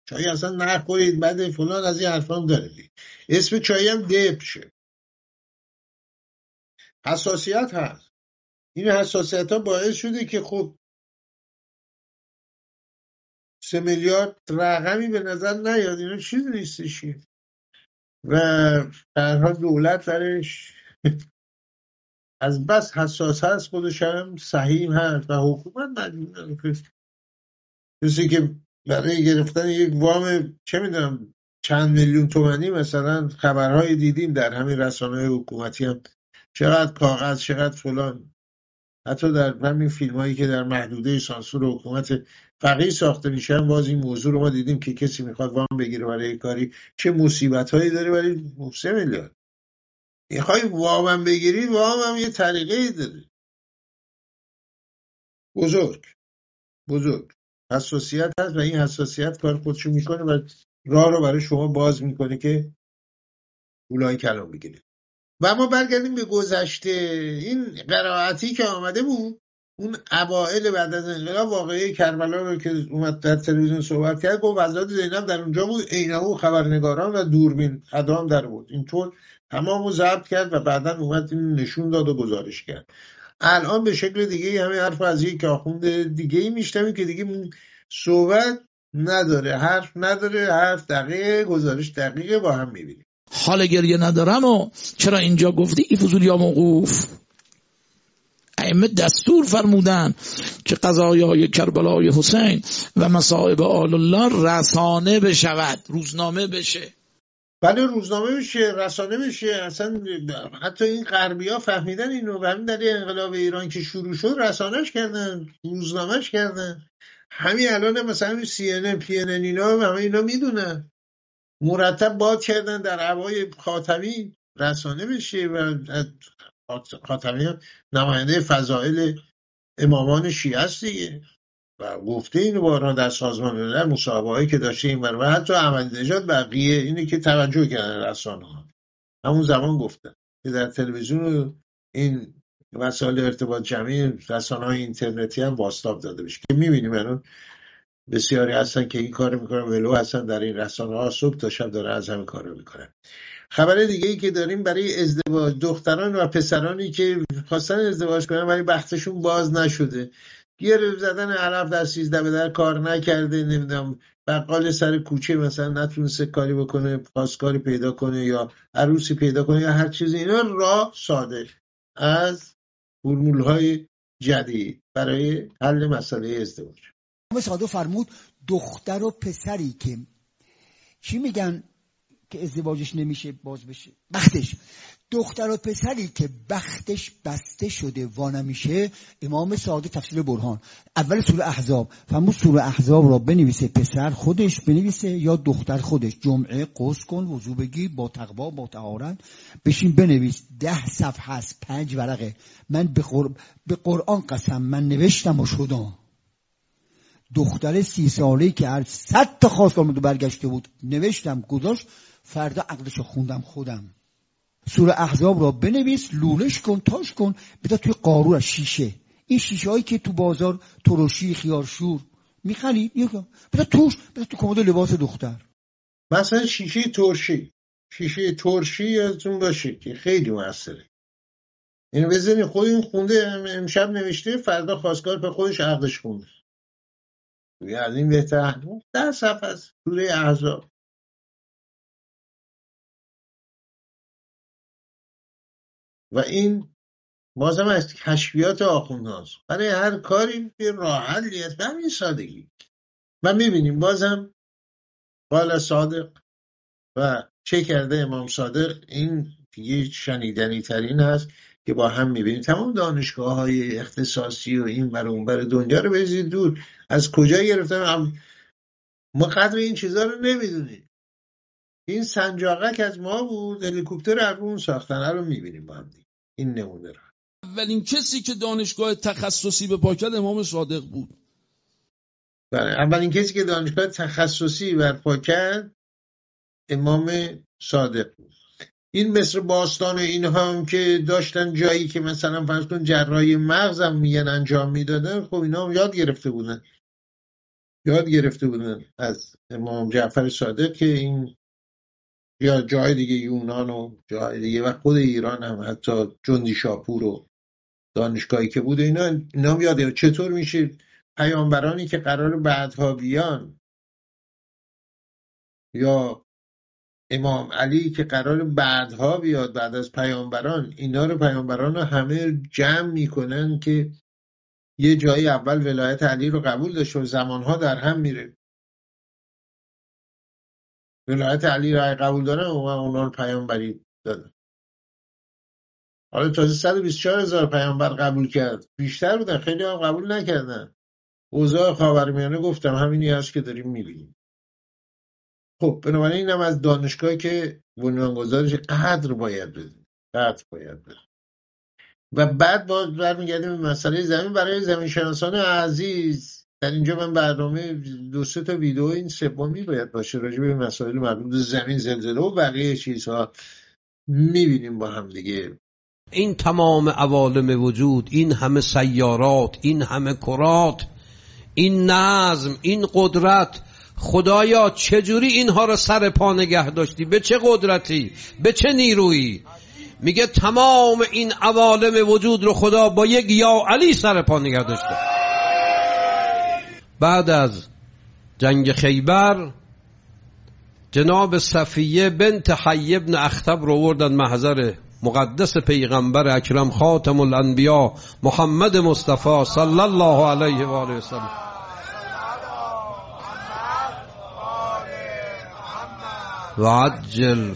چای اصلا نخورید بعد فلان از این حرفا هم داره. اسم چای هم دپ شه. حساسیت هست. این حساسیت ها باعث شده که خب 3 میلیارد رقمی به نظر نیاد. اینا چیزی نیستش و در حال دولت درش از بس حساس هست خودش هم سهیم هست و حکومت مجبور هست کسی که برای گرفتن یک وام چه میدونم چند میلیون تومانی مثلا خبرهای دیدیم در همین رسانه‌های حکومتی هم چقدر کاغذ چقدر فلان حتی در همین فیلم هایی که در محدوده سانسور حکومت فقیه ساخته میشه هم باز این موضوع رو ما دیدیم که کسی میخواد وام بگیره برای کاری چه مصیبت هایی داره برای 3 میلیارد. میخوای وام بگیری وام هم یه طریقه داره بزرگ حساسیت هست و این حساسیت کار خودشو میکنه و راه رو برای شما باز میکنه که اولای کلام بگیره. و ما برگردیم به گذشته. این قرائتی که آمده بود اون اوائل بعد از انقلاب واقعه کربلا رو که اومد در تلویزیون صحبت کرد گفت وزارت زینب در اونجا بود عینه‌ها خبرنگاران و دوربین خدام در بود اینطور تمامو ضبط کرد و بعدن اومد این نشون داد و گزارش کرد. الان به شکل دیگه همین حرف از یک آخوند دیگه میشنویم که دیگه صحبت نداره حرف نداره حرف دقیقه گزارش دقیقه با هم میبینیم. حال گریه ندارن و چرا اینجا گفتی این فضولیا موقوف ائمه دستور فرمودن که قضایای کربلای حسین و مصائب آل الله رسانه بشود روزنامه بشه. بله روزنامه بشه رسانه بشه. اصلا حتی این غربی‌ها فهمیدن اینو و همین در انقلاب ایران که شروع شد رسانه‌اش کردن روزنامه‌اش کردن. همین الان مثلا CNN, PNN اینا همه اینا میدونن مرتب باد کردن در هوای خاتمی رسانه بشه و خاتمی نماینده فضائل امامان شیعه است دیگه و گفته اینو بارها در سازمان ملل مصاحبه‌هایی که داشته این و حتی احمدی‌نژاد بقیه اینه که توجه کردن رسانه‌ها همون زمان گفتن که در تلویزیون این وسایل ارتباط جمعی رسانه‌های اینترنتی هم واسطاب داده بشه که می‌بینیم الان بسیاری هستن که این کارو میکنن ولو هستن در این رسانه‌ها صبح تا شب دارن از همین کارو میکنن. خبر دیگه ای که داریم برای ازدواج دختران و پسرانی که خواستن ازدواج کنن ولی بختشون باز نشده گیر زدن علف در 13 به در کار نکرده نمیدونم بقال سر کوچه مثلا نتونسته کاری بکنه پاسکاری پیدا کنه یا عروسی پیدا کنه یا هر چیزی اینا راه ساده از فرمول‌های جدید برای حل مسئله ازدواج. ساده فرمود دختر و پسری که چی میگن که ازدواجش نمیشه باز بشه بختش دختر و پسری که بختش بسته شده وا نمیشه. امام صادق تفسیر برهان اول سوره احزاب فرمود سوره احزاب را بنویسه پسر خودش بنویسه یا دختر خودش جمعه قصد کن وضو بگی با تقوا با طهارت بشین بنویس 10 صفحه است 5 ورقه من به قرآن قسم من نوشتم و شدم. دختر 30 ساله‌ای که هر 100 تا خواستم برگشته بود نوشتم گذاشت فردا عقدش رو خوندم خودم. سوره احزاب را بنویس لولش کن تاش کن بذار توی قارور شیشه این شیشه هایی که تو بازار ترشی خیارشور میخرید بذار توش بذار تو کمد لباس دختر مثلا شیشه ترشی یادتون باشه که خیلی موثره. اینو بزنید خود این خونده امشب نوشته فردا خواستگار به خودش عقدش خونده. از این بهتر 10 صفحه سوره احزاب و این بازم از کشفیات آخوند هاست. برای هر کاری به راه حلی به همین سادگی. و میبینیم بازم بالا صادق و چه کرده امام صادق، این یه شنیدنی ترین هست که با هم میبینیم. تمام دانشگاه های اختصاصی و این بر اون بر دنیا رو بزید دور، از کجا گرفتن؟ ما قدر این چیزها رو نمیدونیم. این سنجاقک از ما بود، هلیکوپتر رو اون ساختنه رو میبینیم با هم دیگه. این نمونه رو اولین کسی که دانشگاه تخصصی به پا کرد امام صادق بود. بله، اولین کسی که دانشگاه تخصصی برپا کرد امام صادق بود. این مصر باستان اینها هم که داشتن جایی که مثلا فرض کن جراحی مغز هم میگن انجام میدادن، خب اینا هم یاد گرفته بودن از امام جعفر صادق که این یا جای دیگه یونان و جای دیگه و خود ایران هم حتی جندی شاپور و دانشگاهی که بود اینا هم یاده. چطور میشه پیامبرانی که قرار بعدها بیان یا امام علی که قرار بعدها بیاد بعد از پیامبران، اینا رو پیامبران رو همه جمع میکنن که یه جایی اول ولایت علی رو قبول داشت و زمانها در هم میره. ولایت علی را قبول دارن و اونا رو پیامبری دادن. حالا تازه 124,000 پیامبر قبول کرد، بیشتر بودن، خیلی هم قبول نکردن. اوضاع خاورمیانه گفتم همینی هست که داریم میبینیم. خب بنابراین اینم از دانشگاهی که بنیانگذارش قدر باید بده. و بعد باز برمیگردیم به مسئله زمین. برای زمین شناسان عزیز در اینجا من برنامه 2-3 تا ویدیو این سومی باید باشه راجع به مسائل مربوط به زمین، زلزله و بقیه چیزها میبینیم با هم دیگه. این تمام عوالم وجود، این همه سیارات، این همه کرات، این نظم، این قدرت، خدایا چجوری اینها رو سر پا نگه داشتی؟ به چه قدرتی؟ به چه نیرویی؟ میگه تمام این عوالم وجود رو خدا با یک یا علی سر پا نگه داشته. بعد از جنگ خیبر جناب صفیه بنت حی بن اخطب رو آوردن محضر مقدس پیغمبر اکرم خاتم الانبیا محمد مصطفی صلی الله علیه و آله و سلم. وعجل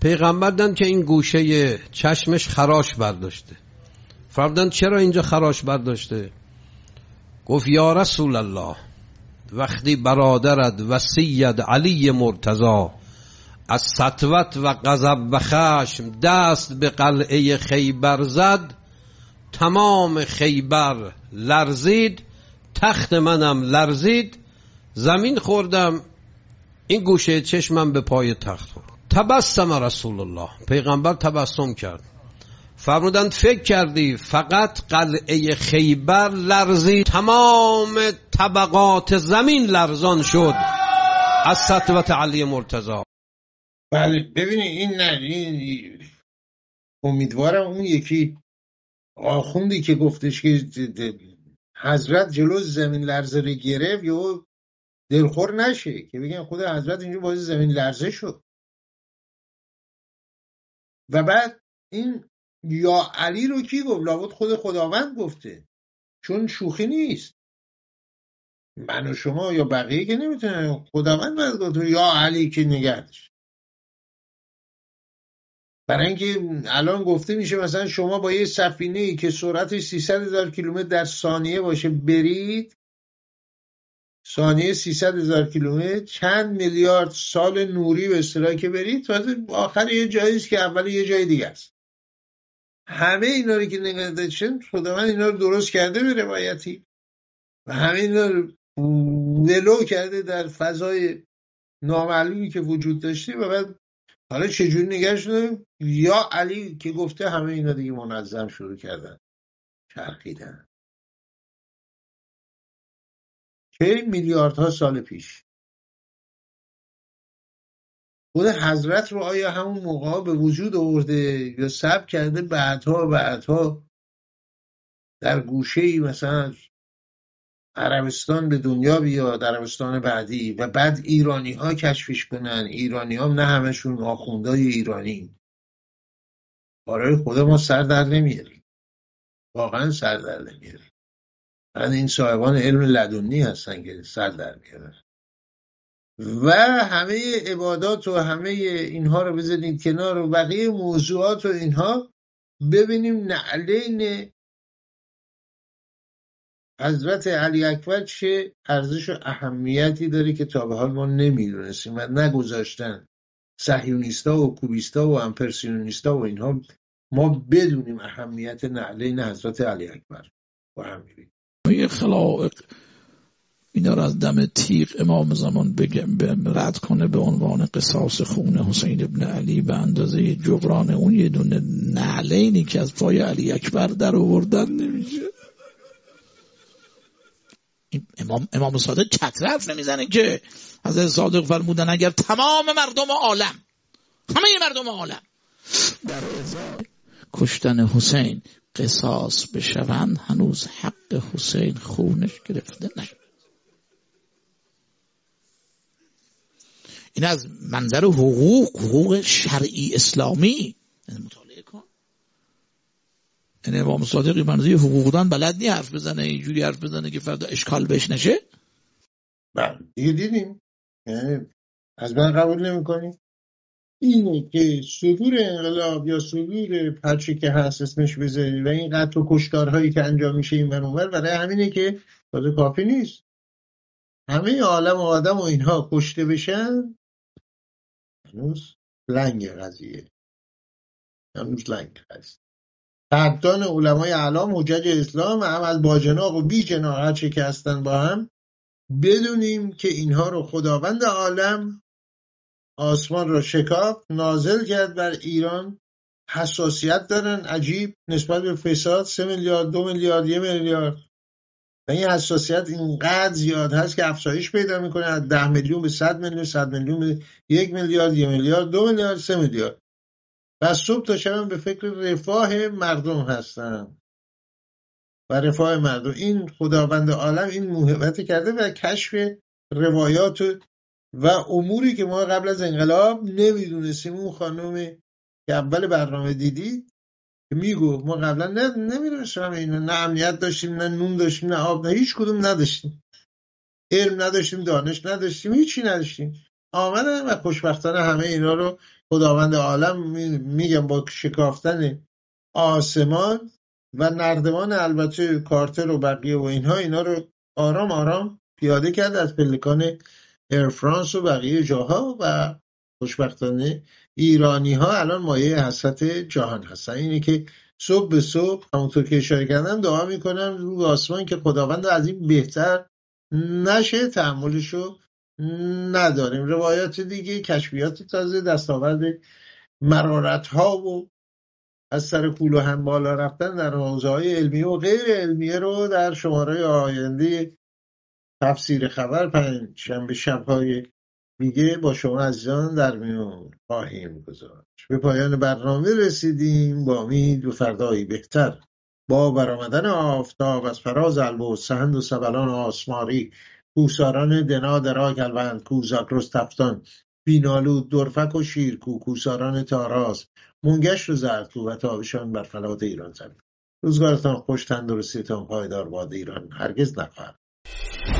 پیغمبر دن که این گوشه چشمش خراش برداشته، فرمودن چرا اینجا خراش برداشته؟ گفت یا رسول الله، وقتی برادرت وسید علی مرتضی از سطوت و غضب و خشم دست به قلعه خیبر زد، تمام خیبر لرزید، تخت منم لرزید، زمین خوردم، این گوشه چشمم به پای تخت خورد. تبسم رسول الله، پیغمبر تبسم کرد. فرمودند فکر کردی فقط قلعه خیبر لرزید؟ تمام طبقات زمین لرزان شد از سطوت علی مرتضی. بله ببینید این امیدوارم اون یکی آخوندی که گفتش که حضرت جلو زمین لرزه رو گرفت یا دلخور نشه که بگن خود حضرت اینجا باز زمین لرزه شد. و بعد این یا علی رو کی گفت؟ لابد خود خداوند گفته، چون شوخی نیست. من و شما یا بقیه که نمیتونن، خداوند باید گفته یا علی که نگردش. برای اینکه الان گفته میشه مثلا شما با یه سفینه‌ای که سرعتش 300,000 کیلومتر در ثانیه باشه برید، ثانیه 300,000 کیلومتر چند میلیارد سال نوری به اصطلاح که برید، تازه آخر یه جاییست که اول یه جای دیگه است. همه اینا رو که نگاه داشتن خداوند اینا رو درست کرده به روایتی و همه اینا رو ولو کرده در فضای نامعلومی که وجود داشته. و بعد حالا چجوری نگاه شده؟ یا علی که گفته همه اینا دیگه منظم شروع کردن چرخیدن که میلیاردها سال پیش. خود حضرت رو آیا همون موقع به وجود آورده یا سبب کرده بعدها در گوشه‌ای مثلا عربستان به دنیا بیاد، عربستان بعدی، و بعد ایرانی ها کشفش کنن؟ ایرانی ها نه همشون آخوندهای ایرانی، کارهای خودمون سر در نمیاریم، واقعا سر در نمیاریم. من این صاحبان علم لدنی هستن که سر در میارن و همه عبادات و همه اینها رو بذاریم کنار و بقیه موضوعات و اینها ببینیم نعلین حضرت علی اکبر چه ارزش و اهمیتی داره که تا به حال ما نمیدونستیم و نگذاشتن صهیونیستا و کوبیستا و امپرسیونیستا و اینها ما بدونیم اهمیت نعلین حضرت علی اکبر و همین یه خلائق اینا رو از دم تیغ امام زمان رد کنه به عنوان قصاص خون حسین ابن علی به اندازه جبران اون یه دونه نعلینی که از پای علی اکبر در آوردن نمیشه. امام صادق چترف نمیزنه که حضرت صادق فرمودن اگر تمام مردم عالم، همه مردم عالم در ازای کشتن حسین قصاص بشوند هنوز حق حسین خونش گرفته نشد. این از منظر حقوق شرعی اسلامی مطالعه کن. این امام صادقی منظوری حقوق دادن بلد نی حرف بزنه، اینجوری حرف بزنه که فردا اشکال بهش نشه. بله دیگه دیدیم، یعنی از من قبول نمی کنی اینه که صدور انقلاب یا صدور پرچی که هست اسمش بذاری و این قتل و کشتارهایی که انجام میشه این منور برای همینه که داده کافی نیست همه عالم و آدم و اینها کشته بشن. هنوز لنگ قضیه، هنوز لنگ هست. قدردان علمای اعلام حجج اسلام هم از باجناق و بی جناق هر چه که هستن با هم بدونیم که اینها رو خداوند عالم آسمان رو شکاف نازل کرد بر ایران. حساسیت دارن عجیب نسبت به فساد 3 میلیارد 2 میلیارد 1 میلیارد و این حساسیت اینقدر زیاد هست که افزایش پیدا میکنه از 10 میلیون به 100 میلیون 100 میلیون به 1 میلیارد 1 میلیارد 2 میلیارد 3 میلیارد و صبح تا شب به فکر رفاه مردم هستن و رفاه مردم. این خداوند عالم این موهبت کرده و کشف روایات و اموری که ما قبل از انقلاب نمیدونستیم. اون خانومی که اول برنامه دیدی که میگو ما قبلا نمیدونستیم اینا، نه امنیت داشتیم، نه نون داشتیم، نه آب، نه هیچ کدوم نداشتیم، علم نداشتیم، دانش نداشتیم، هیچی نداشتیم. آمدن و خوشبختانه همه اینا رو خداوند عالم میگم با شکافتن آسمان و نردبان البته کارتر و بقیه و اینا رو آرام آرام پیاده کرد از پلکان ایر فرانس و بقیه جاها و خوشبختانه ایرانی ها الان مایه حسرت جهان هستن. اینه که صبح به صبح همونطور که اشاره کردم دعا میکنم روی آسمان که خداوند از این بهتر نشه، تحملشو نداریم. روایات دیگه، کشفیات تازه، دستاورد مرارت ها و از سر کول و هم بالا رفتن در حوزه های علمی و غیر علمیه رو در شماره آینده تفسیر خبر پنجشنبه شب‌های میگه با شما عزیزان در میون خواهیم گذاشت. به پایان برنامه رسیدیم با امید و فردایی بهتر. با برآمدن آفتاب از فراز البرزسند و سبلان آسماری، کوساران دنا درا کلوند، کوزاکرس تفتان، بینالود، درفک و شیرکو، کوساران تاراس، منگشت و زرتو و تابشان بر فلات ایران زمین. روزگارتان خوش، تندرستیتان پایدار باد ایران هرگز نخواهد.